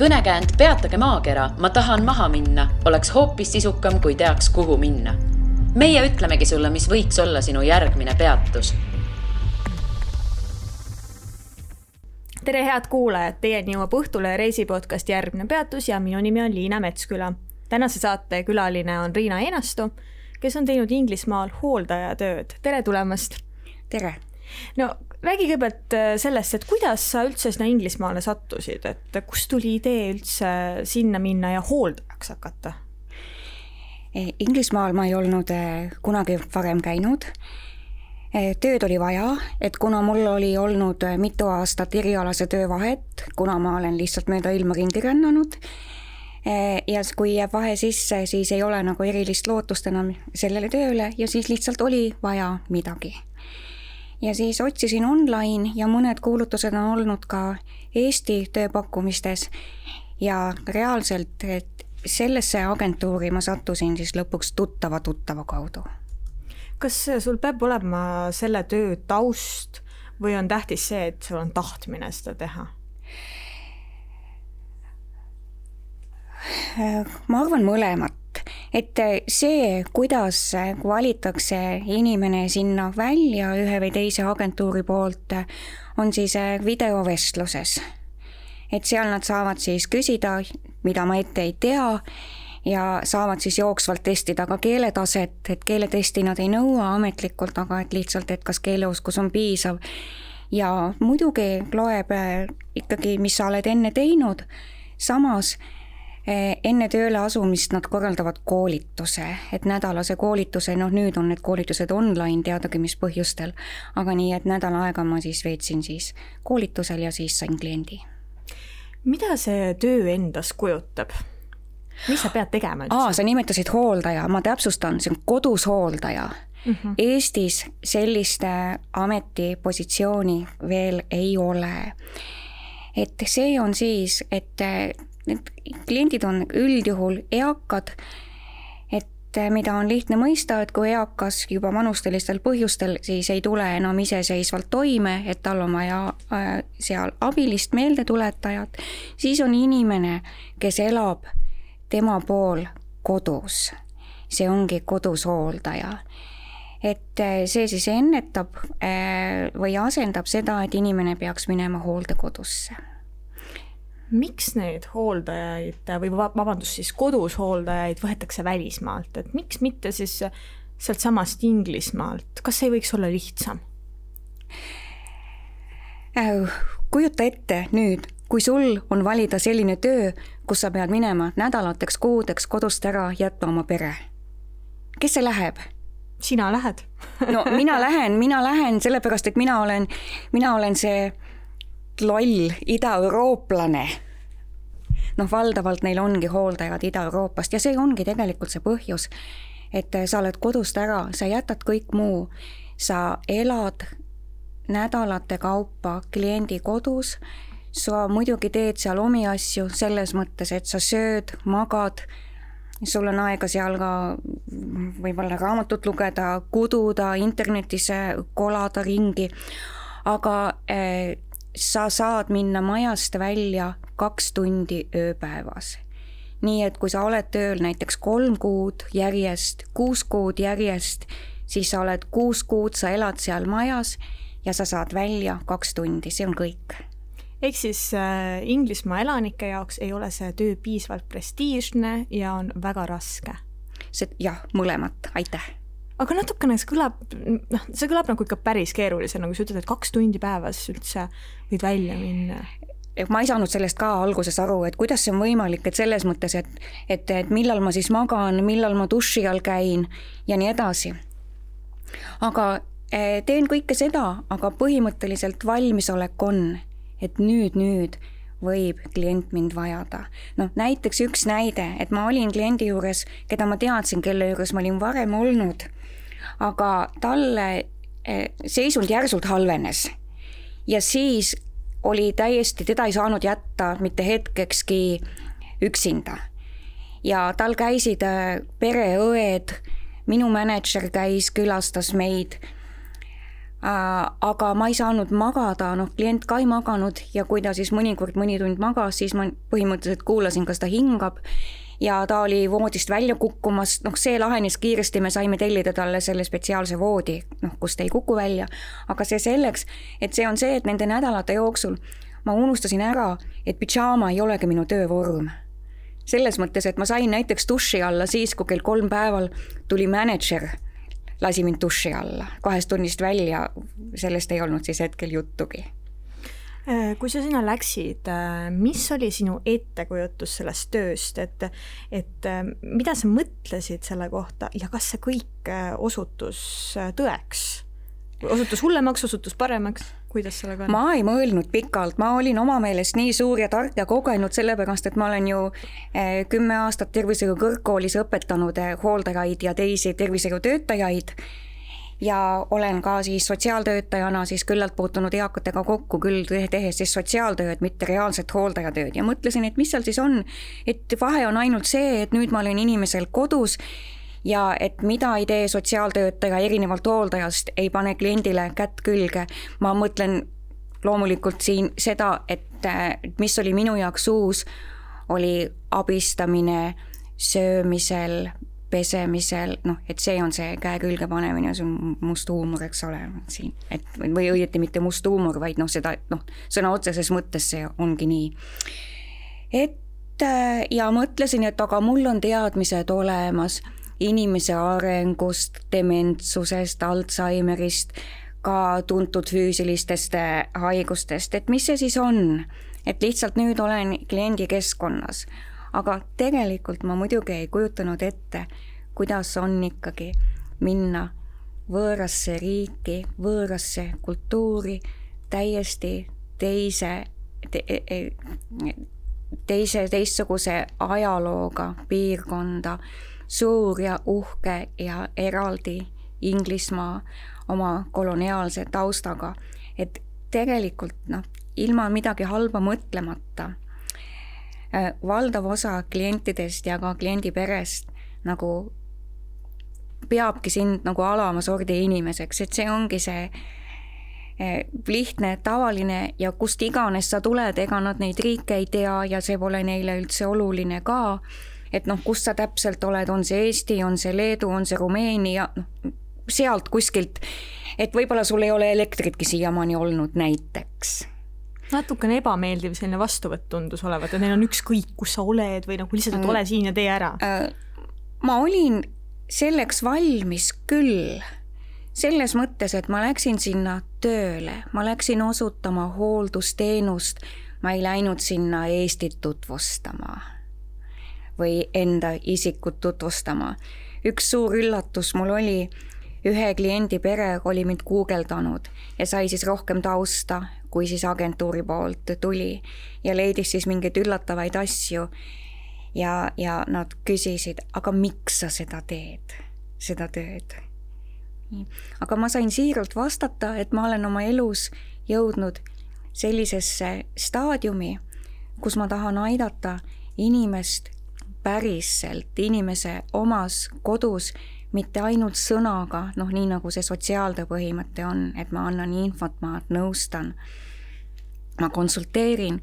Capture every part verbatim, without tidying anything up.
kõnekäänd "Peatage maakera, ma tahan maha minna" oleks hoopis sisukam, kui teaks, kuhu minna. Meie ütlemegi sulle, mis võiks olla sinu järgmine peatus. Tere head kuulajad, teieni jõuab Õhtule reisipodcast järgmine peatus ja minu nimi on Liina Metsküla. Tänase saate külaline on Riina Enastu, kes on teinud Inglismaal hooldajatööd. Tere tulemast! Tere! No, räägi kõigepealt sellest, et kuidas sa üldse sinna Inglismaale sattusid, et kust tuli idee üldse sinna minna ja hooldajaks hakata? Inglismaal ma ei olnud kunagi varem käinud. Tööd oli vaja, et kuna mul oli olnud mitu aastat erialase töövahet, kuna ma olen lihtsalt mööda ilma ringi rännanud, ja kui jääb vahe sisse, siis ei ole nagu erilist lootust enam sellele tööle ja siis lihtsalt oli vaja midagi. Ja siis otsisin online ja mõned kuulutused on olnud ka Eesti tööpakkumistes ja reaalselt, et sellesse agentuuri ma sattusin siis lõpuks tuttava tuttava kaudu. Kas sul peab olema selle töö taust või on tähtis see, et sul on tahtmine seda teha? Ma arvan mõlemat. Et see, kuidas valitakse inimene sinna välja ühe või teise agentuuri poolt, on siis videovestluses. Et seal nad saavad siis küsida, mida ma ette ei tea, ja saavad siis jooksvalt testida ka keeletaset, et keeletesti nad ei nõua ametlikult, aga et lihtsalt, et kas keeleoskus on piisav. Ja muidugi loeb ikkagi, mis sa oled enne teinud, samas enne tööle asumist nad korraldavad koolituse, et nädalase koolituse, noh nüüd on need koolitused online teadagi, mis põhjustel, aga nii, et nädal aega ma siis veetsin siis koolitusel ja siis sain kliendi. Mida see töö endas kujutab? Mis sa pead tegema? Aa, sa nimetasid hooldaja, ma täpsustan, see on kodus hooldaja. Mm-hmm. Eestis selliste ametipositsiooni veel ei ole. Et see on siis, et need kliendid on üldjuhul eakad, et mida on lihtne mõista, et kui eakas juba vanustelistel põhjustel, siis ei tule enam iseseisvalt toime, et tal on vaja seal abilist meeldetuletajat, siis on inimene, kes elab tema pool kodus. See ongi kodus hooldaja. Et see siis ennetab või asendab seda, et inimene peaks minema hooldekodusse. Miks neid hooldajaid või vabandus siis kodus hooldajaid võetakse välismaalt? Et miks mitte siis sealt samast Inglismaalt? Kas see võiks olla lihtsam? Kujuta ette nüüd, kui sul on valida selline töö, kus sa pead minema nädalateks kuudeks kodust ära jätma oma pere. Kes see läheb? Sina lähed. No mina lähen, mina lähen sellepärast, et mina olen, mina olen see... loll ida-eurooplane. Noh, valdavalt neil ongi hooldajad Ida-Euroopast ja see ongi tegelikult see põhjus, et sa oled kodust ära, sa jätad kõik muu, sa elad nädalate kaupa kliendi kodus, sa muidugi teed seal omi asju selles mõttes, et sa sööd, magad, sul on aega seal ka võib-olla raamatut lugeda, kududa, internetis kolada ringi, aga äh, sa saad minna majast välja kaks tundi ööpäevas. Nii et kui sa oled tööl näiteks kolm kuud järjest, kuus kuud järjest, siis sa oled kuus kuud, sa elad seal majas ja sa saad välja kaks tundi. See on kõik. Ehk siis äh, Inglismaa elanike jaoks ei ole see töö piisvalt prestiižne ja on väga raske. See, jah, mõlemat. Aitäh! Aga natukene see kõlab, see kõlab nagu ikka päris keerulise, nagu sa ütled, et kaks tundi päevas üldse võid välja minna. Ma ei saanud sellest ka alguses aru, et kuidas see on võimalik, et selles mõttes, et, et, et millal ma siis magan, millal ma duši all käin ja nii edasi. Aga teen kõike seda, aga põhimõtteliselt valmisolek on, et nüüd, nüüd võib klient mind vajada. No, näiteks üks näide, et ma olin kliendi juures, keda ma teadsin, kelle juures ma olin varem olnud, aga talle seisund järsult halvenes ja siis oli täiesti, teda ei saanud jätta mitte hetkekski üksinda ja tal käisid pereõed, minu manager käis, külastas meid, aga ma ei saanud magada, noh, klient ka ei maganud ja kui ta siis mõnikord mõni tund magas, siis ma põhimõtteliselt kuulasin, kas ta hingab ja ta oli voodist välja kukkumas, noh, see lahenes kiiresti, me saime tellida talle selle spetsiaalse voodi, noh, kus ta ei kuku välja, aga see selleks, et see on see, et nende nädalate jooksul ma unustasin ära, et pidžaama ei olegi minu töövorm. Selles mõttes, et ma sain näiteks duši alla siis, kui kell kolm päeval tuli manager, lasi mind duši alla. Kahest tunnist välja, sellest ei olnud siis hetkel juttugi. Kui sa sinna läksid, mis oli sinu ettekujutus sellest tööst, et, et mida sa mõtlesid selle kohta ja kas see kõik osutus tõeks? Osutus hullemaks, osutus paremaks? Kuidas sellega on? Ma ei mõelnud pikalt. Ma olin oma meelest nii suur ja tark ja kogenud sellepärast, et ma olen ju kümme aastat tervisega kõrgkoolis õpetanud hooldajaid ja teisi tervisega töötajaid. Ja olen ka siis sotsiaaltöötajana siis küllalt puutunud eakatega kokku, küll tehes siis sotsiaaltööd, mitte reaalset hooldajatööd. Ja mõtlesin, et mis seal siis on, et vahe on ainult see, et nüüd ma olen inimesel kodus, ja et mida ei tee sotsiaaltöötaja erinevalt hooldajast, ei pane kliendile kätt külge. Ma mõtlen loomulikult siin seda, et mis oli minu jaoks uus, oli abistamine söömisel, pesemisel, noh, et see on see käe külge panemine ja see on must huumor, eks ole, siin. Et või õieti mitte must huumor, vaid noh, seda, noh, sõna otseses mõttes see ongi nii. Et ja mõtlesin, et aga mul on teadmised olemas, inimese arengust, dementsusest, Alzheimerist, ka tuntud füüsilistest haigustest, et mis see siis on, et lihtsalt nüüd olen kliendi keskkonnas. Aga tegelikult ma muidugi ei kujutanud ette, kuidas on ikkagi minna võõrasse riiki, võõrasse kultuuri, täiesti teise, te, teise, teissuguse ajalooga piirkonda, suur ja uhke ja eraldi Inglismaa oma koloniaalse taustaga, et tegelikult no, ilma midagi halba mõtlemata valdav osa klientidest ja ka kliendiperest nagu peabki sind nagu alama sordi inimeseks, et see ongi see lihtne, tavaline ja kust iganes sa tuled, ega nad neid riike ei tea ja see pole neile üldse oluline ka, et noh, kus sa täpselt oled, on see Eesti, on see Leedu, on see Rumeenia, noh, sealt kuskilt, et võibolla sul ei ole elektritki siiamani olnud näiteks. Natukene ebameeldiv selline vastuvõtt tundus olevat, et neil on üks kõik, kus sa oled või nagu lihtsalt ole siin ja tee ära. Ma olin selleks valmis küll, selles mõttes, et ma läksin sinna tööle, ma läksin osutama hooldusteenust, ma ei läinud sinna Eestit tutvustama või enda isikut tutvustama. Üks suur üllatus mul oli, ühe kliendi pere oli mind guugeldanud ja sai siis rohkem tausta, kui siis agentuuri poolt tuli ja leidis siis mingeid üllatavaid asju ja, ja nad küsisid, aga miks sa seda teed, seda tööd? Aga ma sain siiralt vastata, et ma olen oma elus jõudnud sellisesse staadiumi, kus ma tahan aidata inimest päriselt, inimese omas kodus, mitte ainult sõnaga, noh nii nagu see sotsiaaltöö põhimõte on, et ma annan infot, ma nõustan, ma konsulteerin,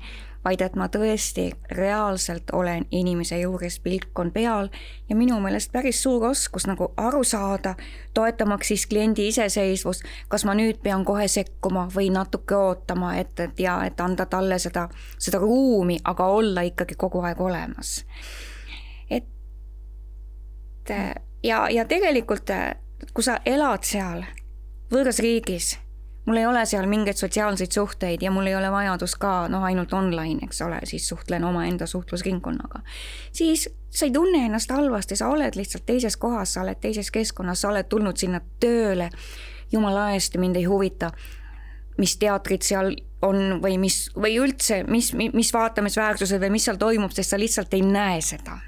vaid et ma tõesti reaalselt olen inimese juures, pilk on peal ja minu meelest päris suur oskus nagu aru saada, toetamaks siis kliendi iseseisvus, kas ma nüüd pean kohe sekkuma või natuke ootama, et, et, ja, et anda talle seda, seda ruumi, aga olla ikkagi kogu aeg olemas. Et, ja, ja tegelikult, kui sa elad seal võõras riigis, mul ei ole seal mingeid sotsiaalseid suhteid ja mul ei ole vajadus ka noh, ainult online, eks ole, siis suhtlen oma enda suhtlusringkonnaga. Siis sa ei tunne ennast halvasti, sa oled lihtsalt teises kohas, sa oled teises keskkonnas, sa oled tulnud sinna tööle. Jumala eest, mind ei huvita, mis teatrid seal on või, mis, või üldse, mis, mis vaatamisväärsused või mis seal toimub, sest sa lihtsalt ei näe seda.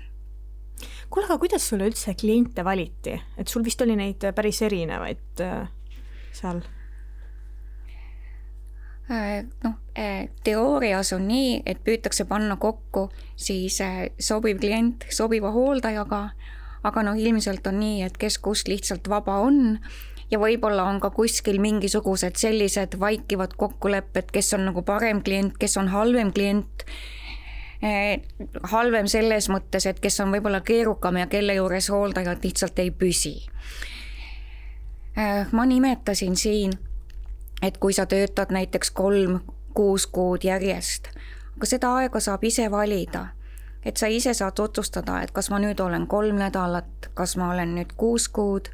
Kuule, aga kuidas sulle üldse kliente valiti? Et sul vist oli neid päris erinevaid seal... Noh, teoorias on nii, et püütakse panna kokku siis sobiv klient sobiva hooldajaga, aga noh, ilmselt on nii, et kes kus lihtsalt vaba on ja võib-olla on ka kuskil mingisugused sellised vaikivad kokkulepped, kes on nagu parem klient, kes on halvem klient, halvem selles mõttes, et kes on võib-olla keerukam ja kelle juures hooldajad lihtsalt ei püsi. Ma nimetasin siin, et kui sa töötad näiteks kolm, kuus kuud järjest, aga seda aega saab ise valida, et sa ise saad otsustada, et kas ma nüüd olen kolm nädalat, kas ma olen nüüd kuus kuud.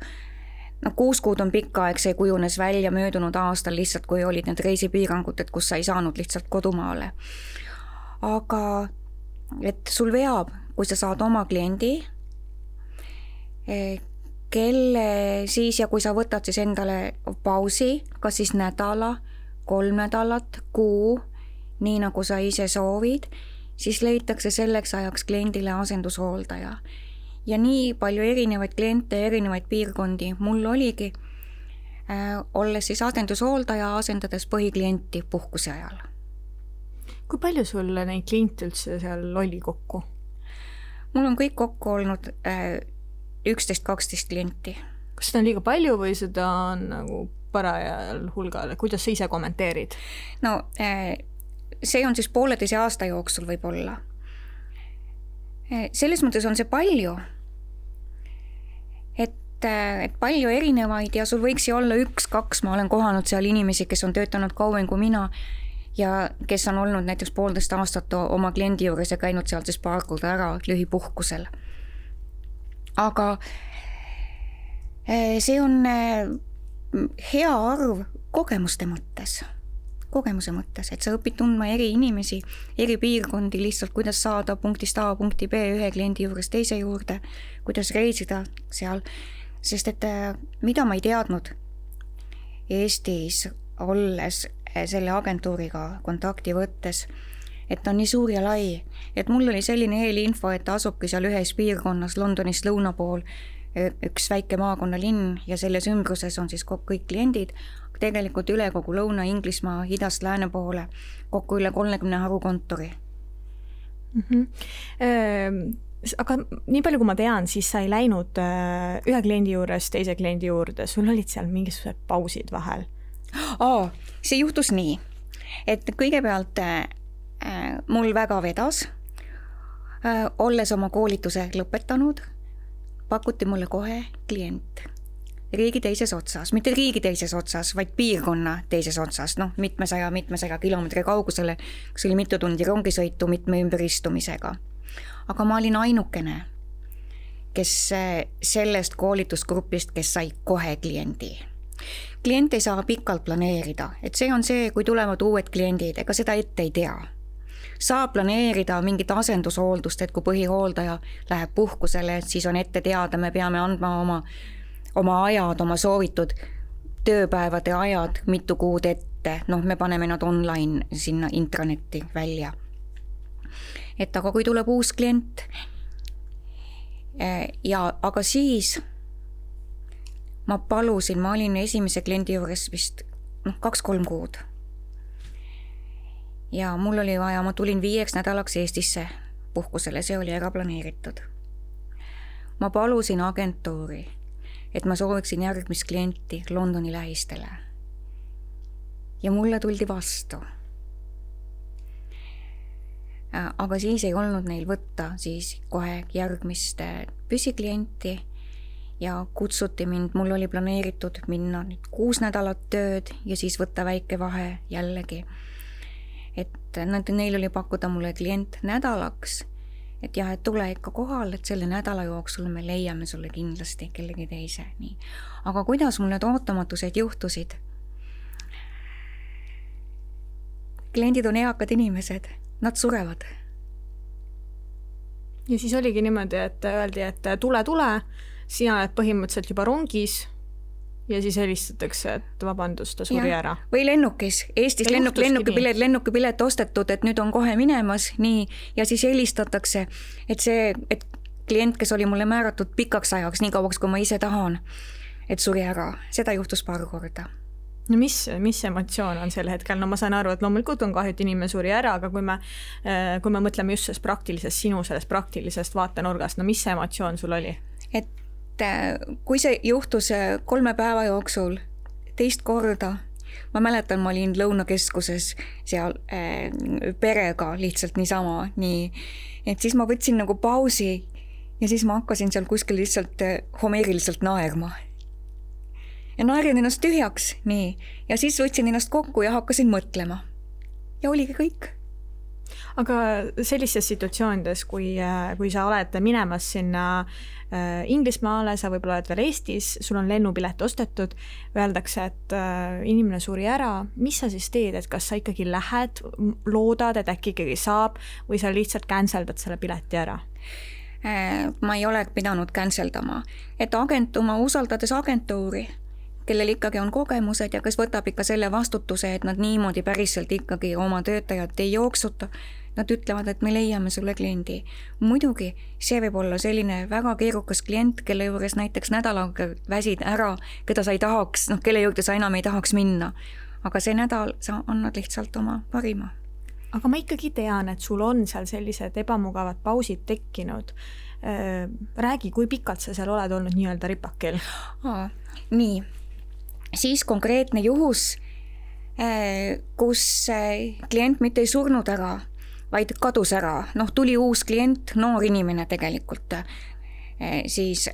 No kuus kuud on pikka aeg, see kujunes välja möödunud aastal lihtsalt, kui olid need reisipiirangud, et kus sa ei saanud lihtsalt kodumaale. Aga et sul veab, kui sa saad oma kliendi, kelle siis ja kui sa võtad siis endale pausi, kas siis nädala, kolm nädalat, kuu, nii nagu sa ise soovid, siis leitakse selleks ajaks kliendile asendushooldaja. Ja nii palju erinevaid kliente, erinevaid piirkondi mul oligi, äh, olles siis asendushooldaja asendades põhiklienti puhkuse ajal. Kui palju sul neid kliente üldse seal oli kokku? Mul on kõik kokku olnud äh, üksteist kaksteist klienti. Kas seda on liiga palju või seda on nagu parajal hulgale? Kuidas sa ise kommenteerid? No, äh, see on siis pooleteise aasta jooksul võib-olla. Selles mõttes on see palju, et, et palju erinevaid ja sul võiks ju olla üks, kaks, ma olen kohanud seal inimesi, kes on töötanud kauem kui mina ja kes on olnud näiteks poolteist aastat oma kliendi juures ja käinud seal siis paar korda ära lühipuhkusel. Aga see on hea arv kogemuste mõttes. kogemuse mõttes, et sa õpid tundma eri inimesi, eri piirkondi lihtsalt, kuidas saada punktist A, punkti B ühe kliendi juures teise juurde, kuidas reisida seal, sest et mida ma ei teadnud Eestis olles selle agentuuriga kontakti võttes, et ta on nii suur ja lai, et mul oli selline eelinfo, et ta asubki seal ühes piirkonnas Londonist lõuna pool, üks väike maakonna linn ja selles ümbruses on siis kõik kliendid, tegelikult üle kogu lõuna Inglismaa idast lääne poole, kokku üle kolmekümne harukontori. Mm-hmm. Äh, aga nii palju kui ma tean, siis sa ei läinud äh, ühe kliendi juures teise kliendi juurde, sul olid seal mingisugused pausid vahel. Oh, see juhtus nii, et kõigepealt äh, mul väga vedas, äh, olles oma koolituse lõpetanud, pakuti mulle kohe klient. Riigi teises otsas, mitte riigi teises otsas, vaid piirkonna teises otsas, noh, mitmesaja, mitmesaja kilometri kaugusele, kus oli mitu tundi rongisõitu mitme ümberistumisega. Aga ma olin ainukene, kes sellest koolitusgrupist, kes sai kohe kliendi. Klient ei saa pikalt planeerida, et see on see, kui tulevad uued kliendid, ega seda ette ei tea. Saab planeerida mingit asendushooldust, et kui põhihooldaja läheb puhkusele, siis on ette teada, me peame andma oma oma ajad, oma soovitud tööpäevade ajad mitu kuud ette, noh, me paneme nad online sinna intranetti välja. Et aga kui tuleb uus klient, ja aga siis ma palusin, ma olin esimese kliendi juures vist noh, kaks-kolm kuud. Ja mul oli vaja, ma tulin viieks nädalaks Eestisse puhkusele, see oli ära planeeritud. Ma palusin agentuuri, et ma sooviksin järgmist klienti Londoni lähistele. Ja mulle tuldi vastu. Aga siis ei olnud neil võtta siis kohe järgmist püsiklienti ja kutsuti mind, mul oli planeeritud minna nüüd kuus nädalat tööd ja siis võtta väike vahe jällegi. Et neil oli pakkuda mulle klient nädalaks, et jah, et tule ikka kohal, et selle nädala jooksul me leiame sulle kindlasti kellegi teise. Nii. Aga kuidas mul need ootamatused juhtusid? Kliendid on eakad inimesed, nad surevad. Ja siis oligi niimoodi, et öeldi, et tule, tule, sina oled põhimõtteliselt juba rongis ja siis helistatakse, et vabandust, ta suri ja. Ära. Või lennukis. Eestis lennuk, lennukipilet, lennukipilet ostetud, et nüüd on kohe minemas, nii, ja siis helistatakse, et see et klient, kes oli mulle määratud pikaks ajaks, nii kauaks, kui ma ise tahan, et suri ära. Seda juhtus paar korda. No mis, mis emotsioon on sel hetkel? No ma saan aru, et loomulikult on kahju, et inimene suri ära, aga kui me, kui me mõtleme just sellest praktilisest, sinu sellest praktilisest vaatenurgast, no mis emotsioon sul oli? Et kui see juhtus kolme päeva jooksul teist korda, ma mäletan, ma olin Lõunakeskuses seal äh, perega lihtsalt niisama, nii, et siis ma võtsin nagu pausi ja siis ma hakkasin seal kuskil lihtsalt äh, homeeriliselt naerma. Ja naerin ennast tühjaks, nii, ja siis võtsin ennast kokku ja hakkasin mõtlema. Ja oligi kõik. Aga sellistes situatsioonides, kui, kui sa oled minemas sinna Inglismaale, sa võib-olla oled veel Eestis, sul on lennupilet ostetud, öeldakse, et inimene suri ära, mis sa siis teed, et kas sa ikkagi lähed, loodad, et äkki ikkagi saab või sa lihtsalt canceldad selle pileti ära? Ma ei ole pidanud canceldama, et agentuma usaldades agentuuri, kellel ikkagi on kogemused ja kes võtab ikka selle vastutuse, et nad niimoodi päriselt ikkagi oma töötajat ei jooksuta. Nad ütlevad, et me leiame sulle kliendi. Muidugi see võib olla selline väga keerukas klient, kelle juures näiteks nädalaga väsid ära, keda sa ei tahaks, noh, kelle juurde sa enam ei tahaks minna. Aga see nädal sa annad lihtsalt oma parima. Aga ma ikkagi tean, et sul on seal sellised ebamugavad pausid tekkinud. Räägi, kui pikalt sa seal oled olnud nii-öelda ripakil? Aa, nii. Siis konkreetne juhus, kus klient mitte ei surnud ära, vaid kadus ära. Noh, tuli uus klient, noor inimene tegelikult. Siis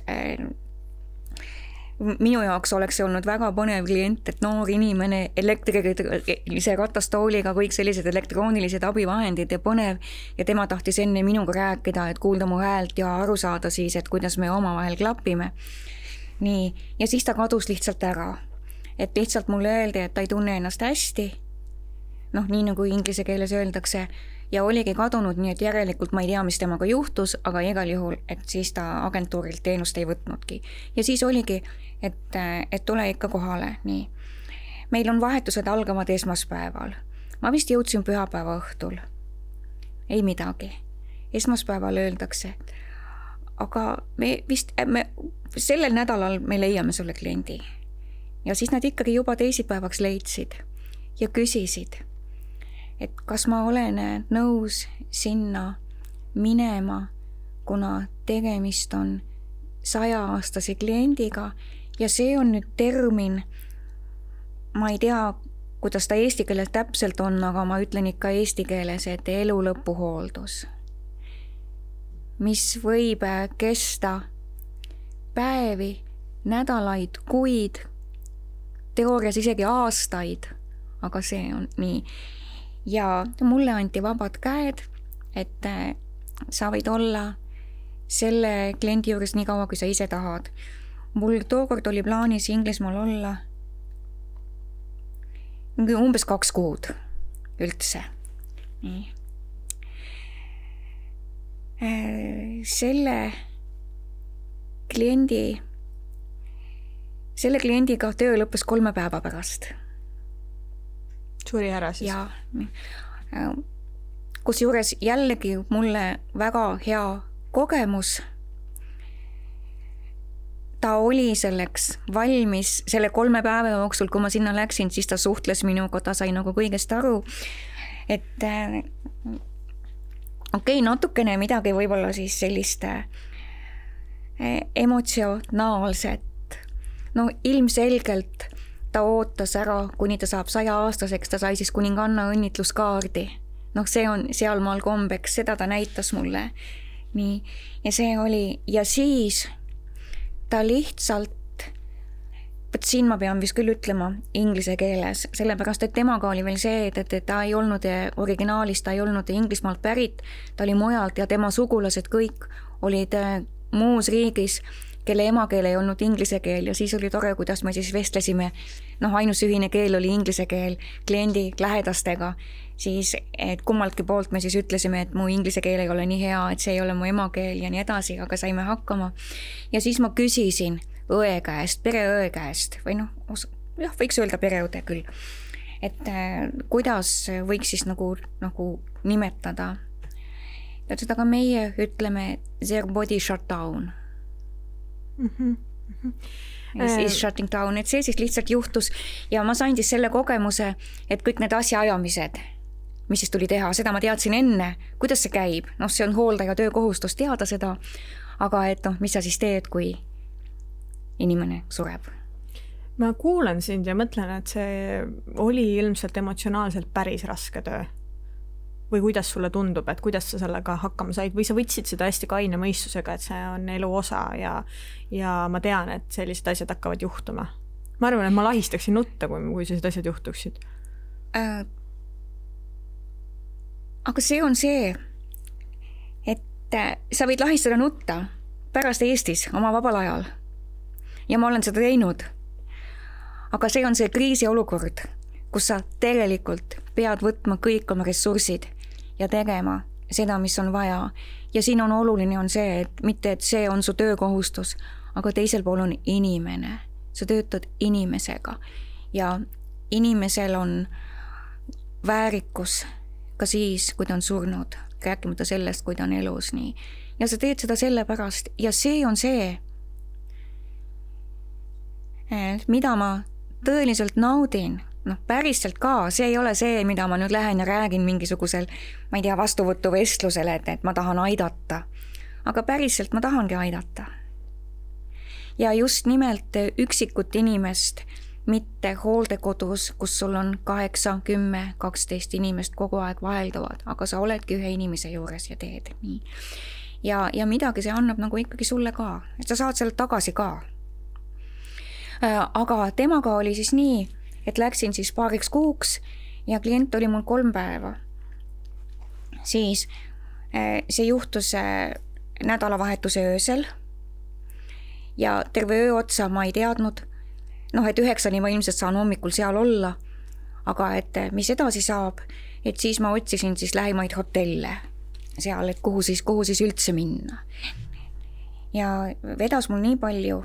minu jaoks oleks olnud väga põnev klient, et noor inimene elektrilise ratastooliga, kõik sellised elektroonilised abivahendid ja põnev. Ja tema tahtis enne minuga rääkida, et kuulda mu häält ja aru saada siis, et kuidas me omavahel klapime. Nii, ja siis ta kadus lihtsalt ära. Et lihtsalt mulle öeldi, et ta ei tunne ennast hästi, noh, nii nagu inglise keeles öeldakse, ja oligi kadunud, nii et järelikult ma ei tea, mis temaga juhtus, aga igal juhul, et siis ta agentuurilt teenust ei võtnudki. Ja siis oligi, et, et tule ikka kohale, nii. Meil on vahetused algavad esmaspäeval. Ma vist jõudsin pühapäeva õhtul. Ei midagi. Esmaspäeval öeldakse, aga me vist, me, sellel nädalal me leiame sulle kliendi. Ja siis nad ikkagi juba teisipäevaks leidsid ja küsisid, et kas ma olen nõus sinna minema, kuna tegemist on saja-aastase kliendiga ja see on nüüd termin, ma ei tea, kuidas ta eesti keeles täpselt on, aga ma ütlen ikka eesti keeles, et elu lõpuhooldus, mis võib kesta päevi, nädalaid, kuid, teoorias isegi aastaid, aga see on nii. Ja mulle anti vabad käed, et sa võid olla selle kliendi juures nii kaua, kui sa ise tahad. Mul tookord oli plaanis Inglismaal olla umbes kaks kuud üldse. Nii. Selle kliendi, selle kliendiga töö lõppes kolme päeva pärast. Suri ära siis. Ja, kus juures jällegi mulle väga hea kogemus. Ta oli selleks valmis, selle kolme päeva jooksul, kui ma sinna läksin, siis ta suhtles minuga, ta sai nagu kõigest aru, et okei, natukene midagi võib-olla siis sellist emotsionaalset. No ilmselgelt ta ootas ära, kuni ta saab saja-aastaseks, ta sai siis kuninganna õnnitluskaardi. Noh, see on sealmaal kombeks, seda ta näitas mulle. Nii, ja see oli, ja siis ta lihtsalt, võt siin ma pean vist küll ütlema inglise keeles, sellepärast, et temaga oli veel see, et, et ta ei olnud originaalist, ta ei olnud Inglismaalt pärit, ta oli mujalt ja tema sugulased kõik olid muus riigis, kelle emakeel ei olnud inglise keel ja siis oli tore, kuidas me siis vestlesime, noh, ainus ühine keel oli inglise keel kliendi lähedastega, siis et kummaltki poolt me siis ütlesime, et mu inglise keel ei ole nii hea, et see ei ole mu emakeel ja nii edasi, aga saime hakkama. Ja siis ma küsisin õe käest, pereõe käest, või noh, jah, võiks öelda pereõde küll, et äh, kuidas võiks siis nagu, nagu nimetada. Ja seda ka meie ütleme, their body shut down. Mm-hmm. Is, is shutting down, et see siis lihtsalt juhtus ja ma sain siis selle kogemuse, et kõik need asjaajamised, mis siis tuli teha, seda ma teadsin enne, kuidas see käib, noh, see on hooldaja töökohustus teada seda, aga et noh, mis sa siis teed, kui inimene sureb. Ma kuulen sind ja mõtlen, et see oli ilmselt emotsionaalselt päris raske töö. Või kuidas sulle tundub, et kuidas sa sellega hakkama said? Või sa võtsid seda hästi kaine mõistusega, et see on elu osa ja, ja ma tean, et sellised asjad hakkavad juhtuma. Ma arvan, et ma lahistaksin nutta, kui, kui sellised asjad juhtuksid. Äh, aga see on see, et sa võid lahistada nutta pärast Eestis oma vabal ajal. Ja ma olen seda teinud. Aga see on see kriisiolukord, kus sa tegelikult pead võtma kõik oma ressursid ja tegema seda, mis on vaja. Ja siin on oluline on see, et mitte, et see on su töökohustus, aga teisel pool on inimene. Sa töötad inimesega ja inimesel on väärikus ka siis, kui ta on surnud, rääkimata sellest, kui ta on elus. Nii. Ja sa teed seda sellepärast ja see on see, mida ma tõeliselt naudin, noh päriselt ka, see ei ole see, mida ma nüüd lähen ja räägin mingisugusel, ma ei tea, vastuvõtu vestlusel, et, et ma tahan aidata. Aga päriselt ma tahangi aidata. Ja just nimelt üksikut inimest, mitte hooldekodus, kus sul on kaheksa, kümme, kaksteist inimest kogu aeg vahelduvad, aga sa oledki ühe inimese juures ja teed nii. Ja, ja midagi see annab nagu ikkagi sulle ka, et sa saad selle tagasi ka. Aga temaga oli siis nii, et läksin siis paariks kuuks ja klient oli mul kolm päeva. Siis see juhtus nädalavahetuse öösel ja terve öö otsa ma ei teadnud. Noh, et üheksani ma ilmselt saan hommikul seal olla, aga et mis edasi saab, et siis ma otsisin siis lähimaid hotelle seal, et kuhu siis, kuhu siis üldse minna. Ja vedas mul nii palju,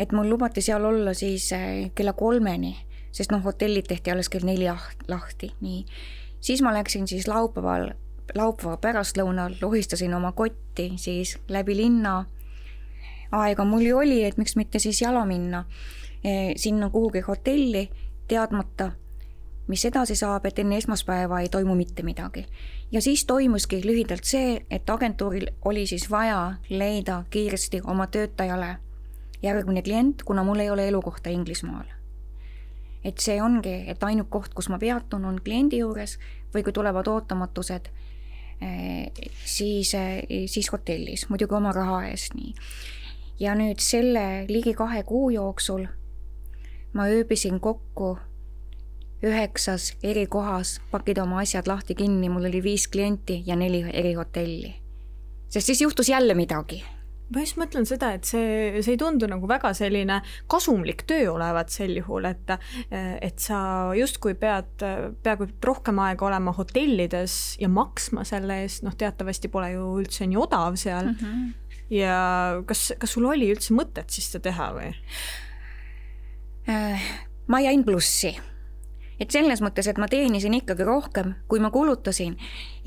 et mul lubati seal olla siis kella kolmeni, sest noh, hotellid tehti alles kell nelja lahti. Nii. Siis ma läksin siis laupäeval, laupäeva pärastlõunal, lohistasin oma kotti siis läbi linna. Aega mul ju oli, et miks mitte siis jala minna sinna kuhugi hotelli, teadmata, mis edasi saab, et enne esmaspäeva ei toimu mitte midagi. Ja siis toimuski lühidalt see, et agentuuril oli siis vaja leida kiiresti oma töötajale järgmine klient, kuna mul ei ole elukohta Inglismaal. Et see ongi, et ainuk koht, kus ma peatun, on kliendi juures või kui tulevad ootamatused, siis, siis hotellis, muidugi oma raha eest. Nii. Ja nüüd selle ligi kahe kuu jooksul ma ööbisin kokku üheksas eri kohas, pakid oma asjad lahti kinni, mul oli viis klienti ja neli eri hotelli. Sest siis juhtus jälle midagi. Ma just mõtlen seda, et see, see ei tundu nagu väga selline kasumlik töö olevat sel juhul, et, et sa just kui pead peaaegu rohkem aega olema hotellides ja maksma selle eest, noh teatavasti pole ju üldse nii odav seal. Mm-hmm. Ja kas, kas sul oli üldse mõtet siis seda teha või? Ma jäin plussi. Et selles mõttes, et ma teenisin ikkagi rohkem, kui ma kulutasin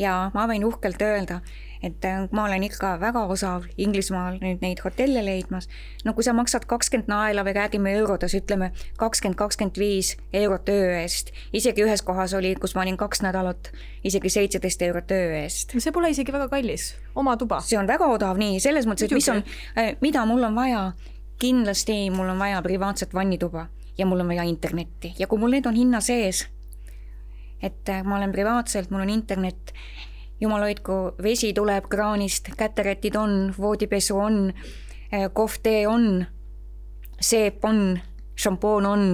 ja ma võin uhkelt öelda, et ma olen ikka väga osav Inglismaal nüüd neid hotelle leidmas. No kui sa maksad kakskümmend naela või räägime eurodes, ütleme kakskümmend kuni kakskümmend viis eurot öö eest. Isegi ühes kohas oli, kus ma olin kaks nädalat, isegi seitseteist eurot öö eest. See pole isegi väga kallis, oma tuba. See on väga odav, nii, selles mõttes, et mis on, mida mul on vaja, kindlasti mul on vaja privaatset vannituba. Ja mul on vaja internetti. Ja kui mul need on hinna sees, et ma olen privaatselt, mul on internet, jumal hoidku, vesi tuleb kraanist, käteretid on, voodipesu on, kohvtee on, seep on, šampoon on.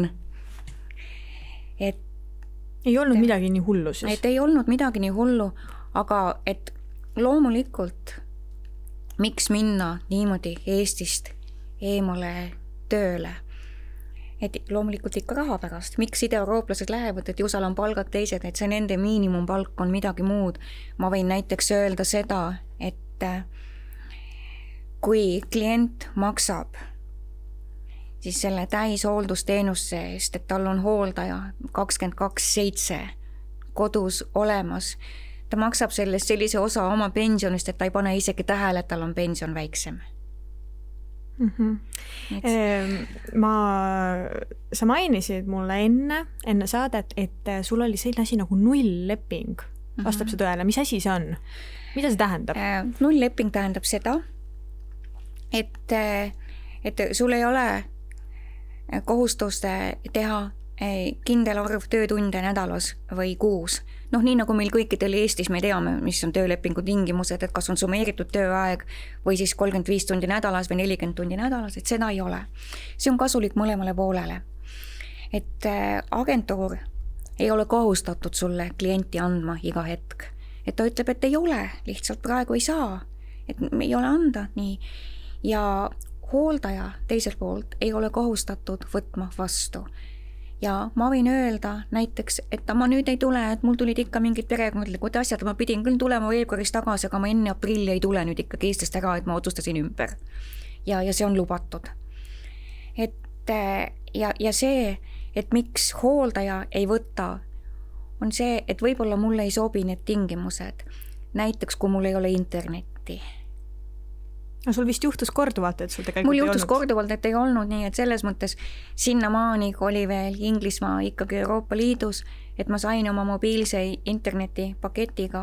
Et, ei olnud midagi nii hullu siis. Et ei olnud midagi nii hullu, aga et loomulikult miks minna niimoodi Eestist eemale tööle? Et loomulikult ikka raha pärast. Miks ide-eurooplased lähevad, et U S A-l on palgad teised, et see nende miinimumpalk on midagi muud. Ma võin näiteks öelda seda, et kui klient maksab siis selle täishooldusteenuse eest, et tal on hooldaja kakskümmend kaks seitse kodus olemas, ta maksab sellest sellise osa oma pensionist, et ta ei pane isegi tähele, et tal on pension väiksem. Mm-hmm. Ma, sa mainisid mulle enne, enne saadet, et sul oli selline asi nagu nullleping. Vastab mm-hmm. see tõele, mis asi see on? Mida see tähendab? Nullleping tähendab seda, et, et sul ei ole kohustus teha kindel arv töötunde nädalas või kuus. Noh, nii nagu meil kõikidel Eestis, me teame, mis on töölepingu tingimused, et kas on summeeritud tööaeg või siis kolmkümmend viis tundi nädalas või nelikümmend tundi nädalas, et seda ei ole. See on kasulik mõlemale poolele. Et agentuur ei ole kohustatud sulle klienti andma iga hetk. Et ta ütleb, et ei ole, lihtsalt praegu ei saa, et ei ole anda nii. Ja hooldaja teiselt poolt ei ole kohustatud võtma vastu. Ja ma võin öelda näiteks, et ma nüüd ei tule, et mul tulid ikka mingid perekondlikud asjad, ma pidin küll tulema veebruaris tagasi, aga ma enne aprilli ei tule nüüd ikkagi Eestist ära, et ma otsustasin ümber. Ja, ja see on lubatud. Et, ja, ja see, et miks hooldaja ei võta, on see, et võibolla mulle ei sobi need tingimused. Näiteks, kui mul ei ole internetti. No sul vist juhtus korduvalt, et sul tegelikult ei olnud. Mul juhtus korduvalt, et ei olnud nii, et selles mõttes sinna maani oli veel Inglismaa ikkagi Euroopa Liidus, et ma sain oma mobiilse interneti paketiga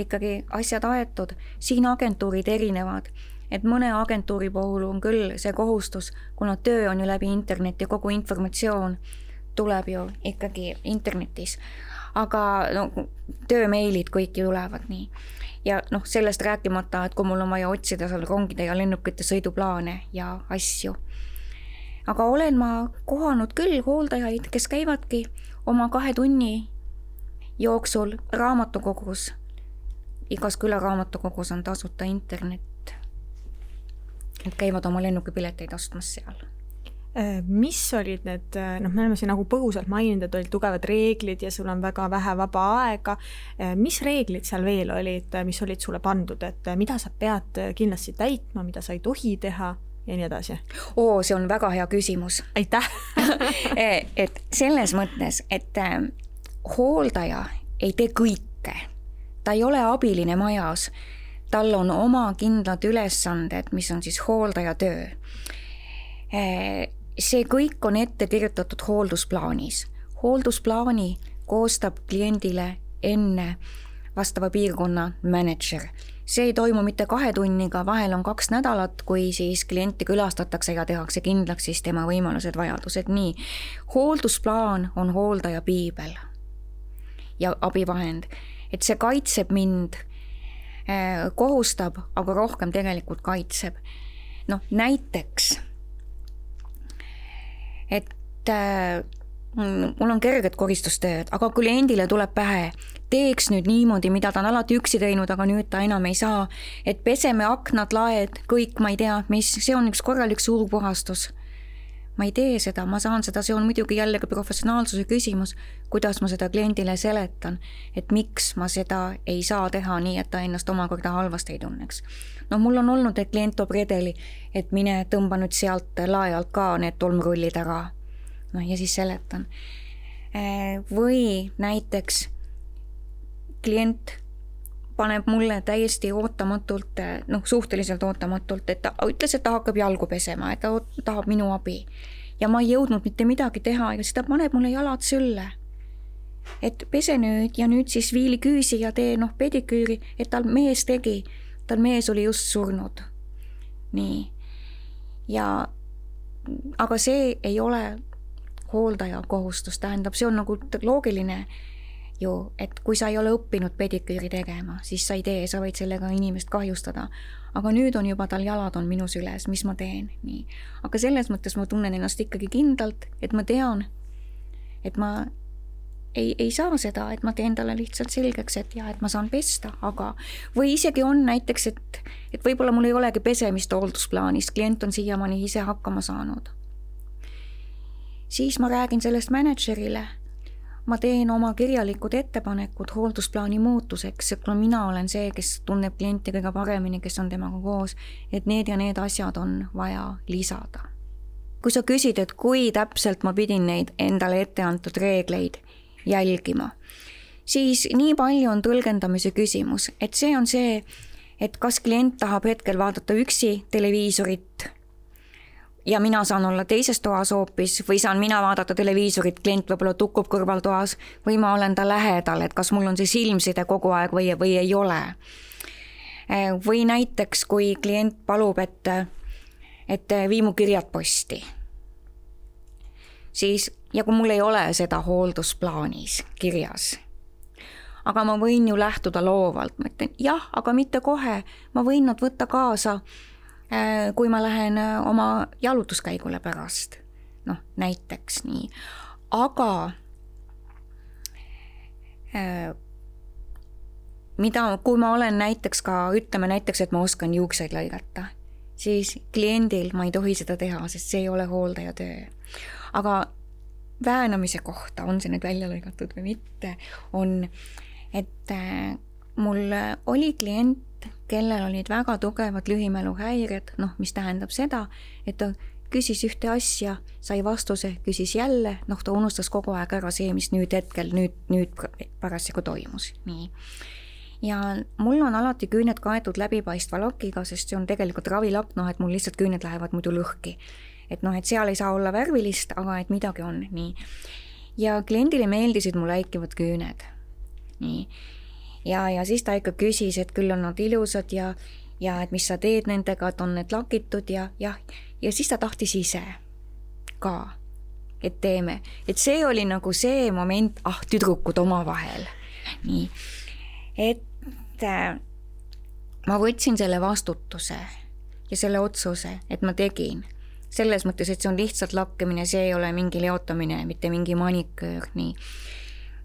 ikkagi asjad aetud. Siin agentuurid erinevad, et mõne agentuuri puhul on küll see kohustus, kuna töö on ju läbi interneti, kogu informatsioon tuleb ju ikkagi internetis. Aga no, töömeilid kõik ju tulevad nii. Ja noh, sellest rääkimata, et kui mul on vaja otsida seal rongide ja lennukite sõiduplaane ja asju. Aga olen ma kohanud küll hooldajaid, kes käivadki oma kahe tunni jooksul raamatukogus. Igas külaraamatukogus on tasuta internet. Et käivad oma lennukipileteid ostmas seal. Mis olid need, noh, me oleme siin nagu põgusalt maininud, et olid tugevad reeglid ja sul on väga vähe vaba aega. Mis reeglid seal veel olid, mis olid sulle pandud, et mida sa pead kindlasti täitma, mida sa ei tohi teha ja nii edasi? Oo, see on väga hea küsimus. Aitäh! et selles mõttes, et hooldaja ei tee kõike. Ta ei ole abiline majas. Tal on oma kindlad ülesanded, mis on siis hooldaja töö. See kõik on ette kirjutatud hooldusplaanis. Hooldusplaani koostab kliendile enne vastava piirkonna manager. See ei toimu mitte kahe tunniga, vahel on kaks nädalat, kui siis klienti külastatakse ja tehakse kindlaks siis tema võimalused, vajadused. Nii. Hooldusplaan on hooldaja piibel ja abivahend. Et see kaitseb mind, kohustab, aga rohkem tegelikult kaitseb. No, näiteks... et äh, mul on kerged koristustööd, aga kliendile tuleb pähe, teeks nüüd niimoodi, mida ta on alati üksi teinud, aga nüüd ta enam ei saa, et peseme aknad, laed, kõik, ma ei tea, mis, see on üks korralik suur puhastus. Ma ei tee seda, ma saan seda, see on muidugi jällegi professionaalsuse küsimus, kuidas ma seda kliendile seletan, et miks ma seda ei saa teha nii, et ta ennast omakorda halvasti ei tunneks. No mul on olnud, et klient toob redeli, et mine tõmba nüüd sealt laealt ka need tolmrullid ära. No ja siis seletan. Või näiteks klient paneb mulle täiesti ootamatult, noh, suhteliselt ootamatult, et ta ütles, et ta hakkab jalgu pesema, et ta tahab minu abi. Ja ma ei jõudnud mitte midagi teha ja siis ta paneb mulle jalad sülle. Et pese nüüd ja nüüd siis viili küüsi ja tee, noh, pediküüri, et tal mees tegi. Tal mees oli just surnud. Nii. Ja, aga see ei ole hooldaja kohustus, tähendab, see on nagu loogiline ju, et kui sa ei ole õppinud pediküüri tegema, siis sa ei tee, sa võid sellega inimest kahjustada. Aga nüüd on juba tal jalad on minus üles, mis ma teen. Nii. Aga selles mõttes ma tunnen ennast ikkagi kindlalt, et ma tean, et ma ei, ei saa seda, et ma teen talle lihtsalt selgeks, et ja, et ma saan pesta, aga või isegi on näiteks, et, et võibolla mul ei olegi pesemist hooldusplaanis, klient on siiamani ise hakkama saanud. Siis ma räägin sellest managerile. Ma teen oma kirjalikud ettepanekud hooldusplaani muutuseks, kuna mina olen see, kes tunneb klienti kõige paremini, kes on temaga koos, et need ja need asjad on vaja lisada. Kui sa küsid, et kui täpselt ma pidin neid endale ette antud reegleid jälgima, siis nii palju on tõlgendamise küsimus, et see on see, et kas klient tahab hetkel vaadata üksi televiisorit, ja mina saan olla teises toas hoopis või saan mina vaadata televiisorit, klient võib-olla tukub kõrval toas või ma olen ta lähedal, et kas mul on see silmside kogu aeg või, või ei ole. Või näiteks, kui klient palub, et, et vii mu kirjad posti. siis, ja kui mul ei ole seda hooldusplaanis kirjas, aga ma võin ju lähtuda loovalt, ma ütlen, jah, aga mitte kohe, ma võin nad võtta kaasa, kui ma lähen oma jalutuskäigule pärast, noh, näiteks nii, aga mida, kui ma olen näiteks ka, ütleme näiteks, et ma oskan juukseid lõigata, siis kliendil ma ei tohi seda teha, sest see ei ole hooldaja töö. Aga väänamise kohta, on see nüüd välja lõigatud või mitte, on, et mul oli klient, kellel olid väga tugevad lühimäluhäired, noh, mis tähendab seda, et ta küsis ühte asja, sai vastuse, küsis jälle, noh, ta unustas kogu aeg ära see, mis nüüd hetkel, nüüd, nüüd parasjagu toimus. Nii. Ja mul on alati küüned kaetud läbipaistva lakiga, sest see on tegelikult ravilakk, noh, et mul lihtsalt küüned lähevad muidu lõhki. Et noh, et seal ei saa olla värvilist, aga et midagi on, nii. Ja kliendile meeldisid mul äikivad küüned, nii. Ja, ja siis ta ikka küsis, et küll on nad ilusad ja, ja et mis sa teed nendega, et on need lakitud ja, ja, ja siis ta tahtis ise ka, et teeme. Et see oli nagu see moment, ah, tüdrukud oma vahel, nii. Et ma võtsin selle vastutuse ja selle otsuse, et ma tegin. Selles mõttes, et see on lihtsalt lakkemine, see ei ole mingi leotamine, mitte mingi maniköör. Nii.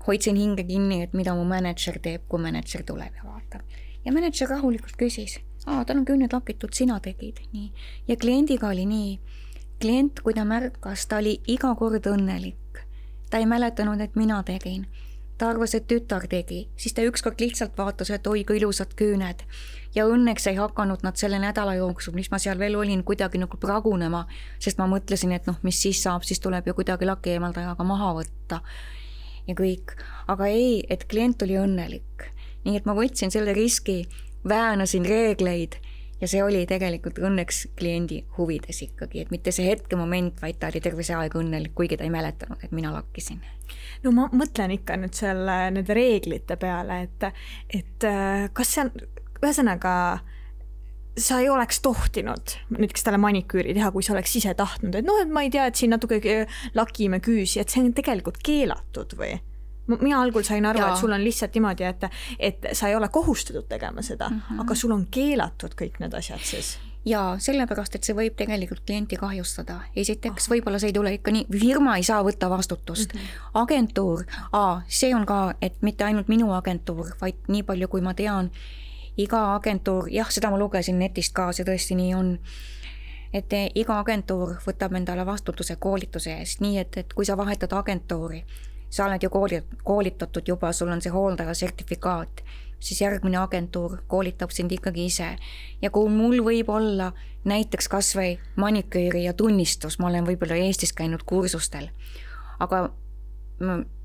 Hoidsin hinge kinni, et mida mu manager teeb, kui manager tuleb ja vaatab. Ja manager rahulikult küsis, aa, tal on küüned lakitud, sina tegid. Nii. Ja kliendiga oli nii. Klient, kui ta märkas, ta oli iga kord õnnelik. Ta ei mäletanud, et mina tegin. Ta arvas, et tütar tegi, siis ta ükskord lihtsalt vaatas, et oi, kui ilusad küüned. Ja õnneks ei hakanud nad selle nädala jooksul, mis ma seal veel olin, kuidagi nagu pragunema, sest ma mõtlesin, et noh, mis siis saab, siis tuleb ju kuidagi laki eemaldajaga maha võtta ja kõik. Aga ei, et klient oli õnnelik. Nii et ma võtsin selle riski, väänasin reegleid ja see oli tegelikult õnneks kliendi huvides ikkagi, et mitte see hetke moment, vaid ta oli terve see aeg õnnelik, kuigi ta ei mäletanud, et mina lakkisin. No ma mõtlen ikka nüüd selle nende reeglite peale, et, et kas see on, ühesõnaga, sa ei oleks tohtinud näiteks tälle maniküüri teha, kui sa oleks ise tahtnud, et noh, et ma ei tea, et siin natuke lakime küüsi, et see on tegelikult keelatud või? Mina algul sain aru, Jaa. Et sul on lihtsalt niimoodi, et, et sa ei ole kohustatud tegema seda, mm-hmm. aga sul on keelatud kõik need asjad siis. Jaa, sellepärast, et see võib tegelikult klienti kahjustada. Esiteks, võib-olla see ei tule ikka nii, firma ei saa võtta vastutust. Mm-hmm. Agentuur, aa, see on ka, et mitte ainult minu agentuur, vaid nii palju kui ma tean, iga agentuur, jah, seda ma lugesin netist ka, see tõesti nii on, et iga agentuur võtab endale vastutuse koolituse eest, nii et, et kui sa vahetad agentuuri, sa oled ju koolitatud juba, sul on see hooldaja sertifikaat, siis järgmine agentuur koolitab sind ikkagi ise. Ja kui mul võib olla näiteks kas või maniküüri ja tunnistus, ma olen võib-olla Eestis käinud kursustel, aga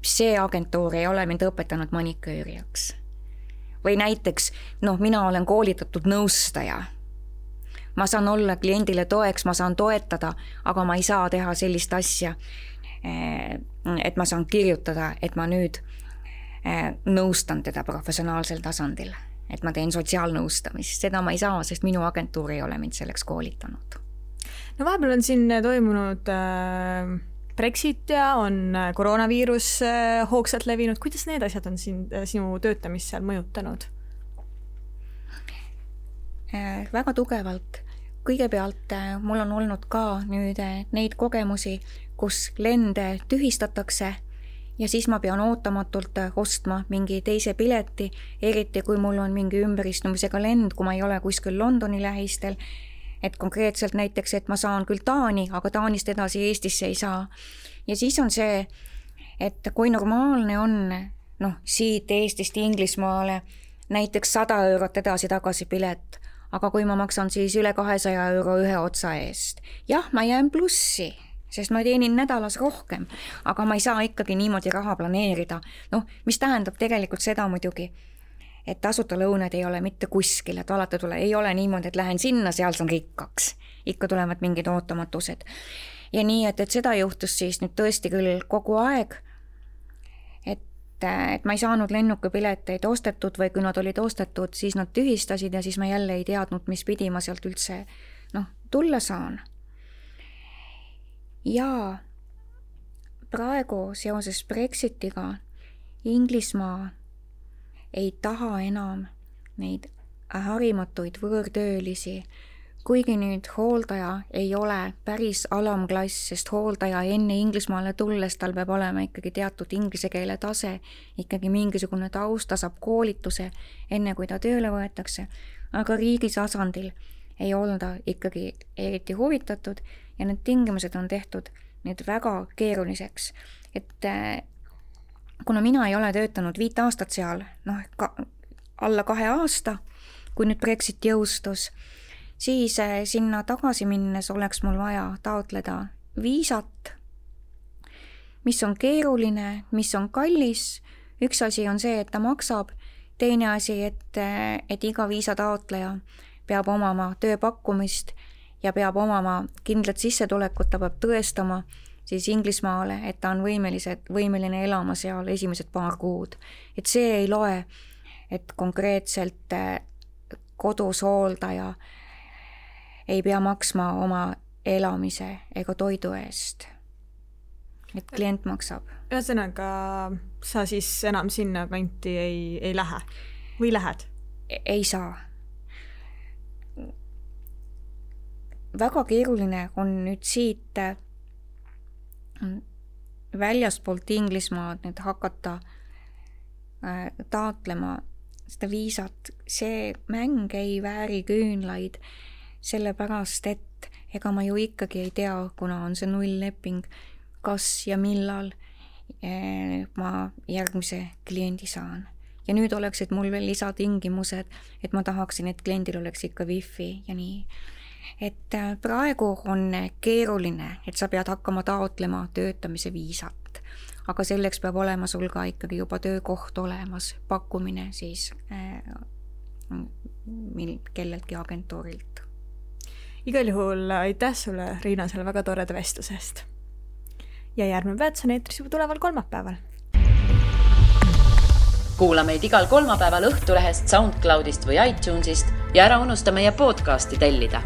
see agentuur ei ole mind õpetanud maniküüriaks. Või näiteks, noh, mina olen koolitatud nõustaja. Ma saan olla kliendile toeks, ma saan toetada, aga ma ei saa teha sellist asja, et ma saan kirjutada, et ma nüüd nõustan teda professionaalsel tasandil, et ma teen sotsiaalnõustamist. Seda ma ei saa, sest minu agentuur ei ole mind selleks koolitanud. No vahepeal on siin toimunud Brexit ja on koroonaviirus hoogsalt levinud. Kuidas need asjad on siin, sinu töötamist seal mõjutanud? Väga tugevalt. Kõigepealt mul on olnud ka nüüd neid kogemusi, kus lende tühistatakse ja siis ma pean ootamatult ostma mingi teise pileti, eriti kui mul on mingi ümberistumisega lend, kui ma ei ole kuskil Londoni lähistel, et konkreetselt näiteks, et ma saan küll Taani, aga Taanist edasi Eestisse ei saa. Ja siis on see, et kui normaalne on noh, siit Eestist Inglismaale näiteks sada eurot edasi tagasi pilet, aga kui ma maksan siis üle kahesaja euro ühe otsa eest, jah, ma jään plussi, sest ma teenin nädalas rohkem, aga ma ei saa ikkagi niimoodi raha planeerida. Noh, mis tähendab tegelikult seda muidugi, et tasuta lõunad ei ole mitte kuskil, et alati tule, ei ole niimoodi, et lähen sinna, seal saan rikkaks. Ikka tulevad mingid ootamatused. Ja nii, et, et seda juhtus siis nüüd tõesti küll kogu aeg, et, et ma ei saanud lennukipileteid ostetud või kui nad olid ostetud, siis nad tühistasid ja siis ma jälle ei teadnud, mis pidi ma sealt üldse noh, tulla saan. Ja praegu seoses Brexitiga Inglismaa ei taha enam neid harimatuid võõrtöölisi, kuigi nüüd hooldaja ei ole päris alamklass, sest hooldaja enne Inglismaale tulles tal peab olema ikkagi teatud inglise keele tase, ikkagi mingisugune tausta saab koolituse enne kui ta tööle võetakse, aga riigi tasandil ei olda ikkagi eriti huvitatud ja need tingimused on tehtud nüüd väga keeruliseks. Et kuna mina ei ole töötanud viit aastat seal, noh, ka, alla kahe aasta, kui nüüd Brexit jõustus, siis sinna tagasi minnes oleks mul vaja taotleda viisat, mis on keeruline, mis on kallis. Üks asi on see, et ta maksab, teine asi, et, et iga viisa taotleja peab omama tööpakkumist ja peab omama kindlat sissetulekut, ta peab tõestama siis Inglismaale, et ta on võimelised, võimeline elama seal esimesed paar kuud. Et see ei loe, et konkreetselt kodus hooldaja ei pea maksma oma elamise ega toidu eest. Et klient maksab. Ühesõnaga, sa siis enam sinna kanti ei, ei lähe või lähed? Ei saa. Väga keeruline on nüüd siit väljaspoolt Inglismaad nüüd hakata taotlema seda viisat. See mäng ei vääri küünlaid, sellepärast, et ega ma ju ikkagi ei tea, kuna on see nullleping, kas ja millal ma järgmise kliendi saan. Ja nüüd oleksid mul veel lisatingimused, et ma tahaksin, et kliendil oleks ikka wifi ja nii. Et praegu on keeruline, et sa pead hakkama taotlema töötamise viisat, aga selleks peab olema sul ka ikkagi juba töökoht olemas, pakkumine siis äh, kelleltki agentuurilt. Igal juhul aitäh sulle, Riina, selle väga toreda vestlusest. Ja järgmine päev on eetris juba tuleval kolmapäeval. Kuula meid igal kolmapäeval Õhtulehest, SoundCloudist või iTunesist ja ära unusta meie podcasti tellida.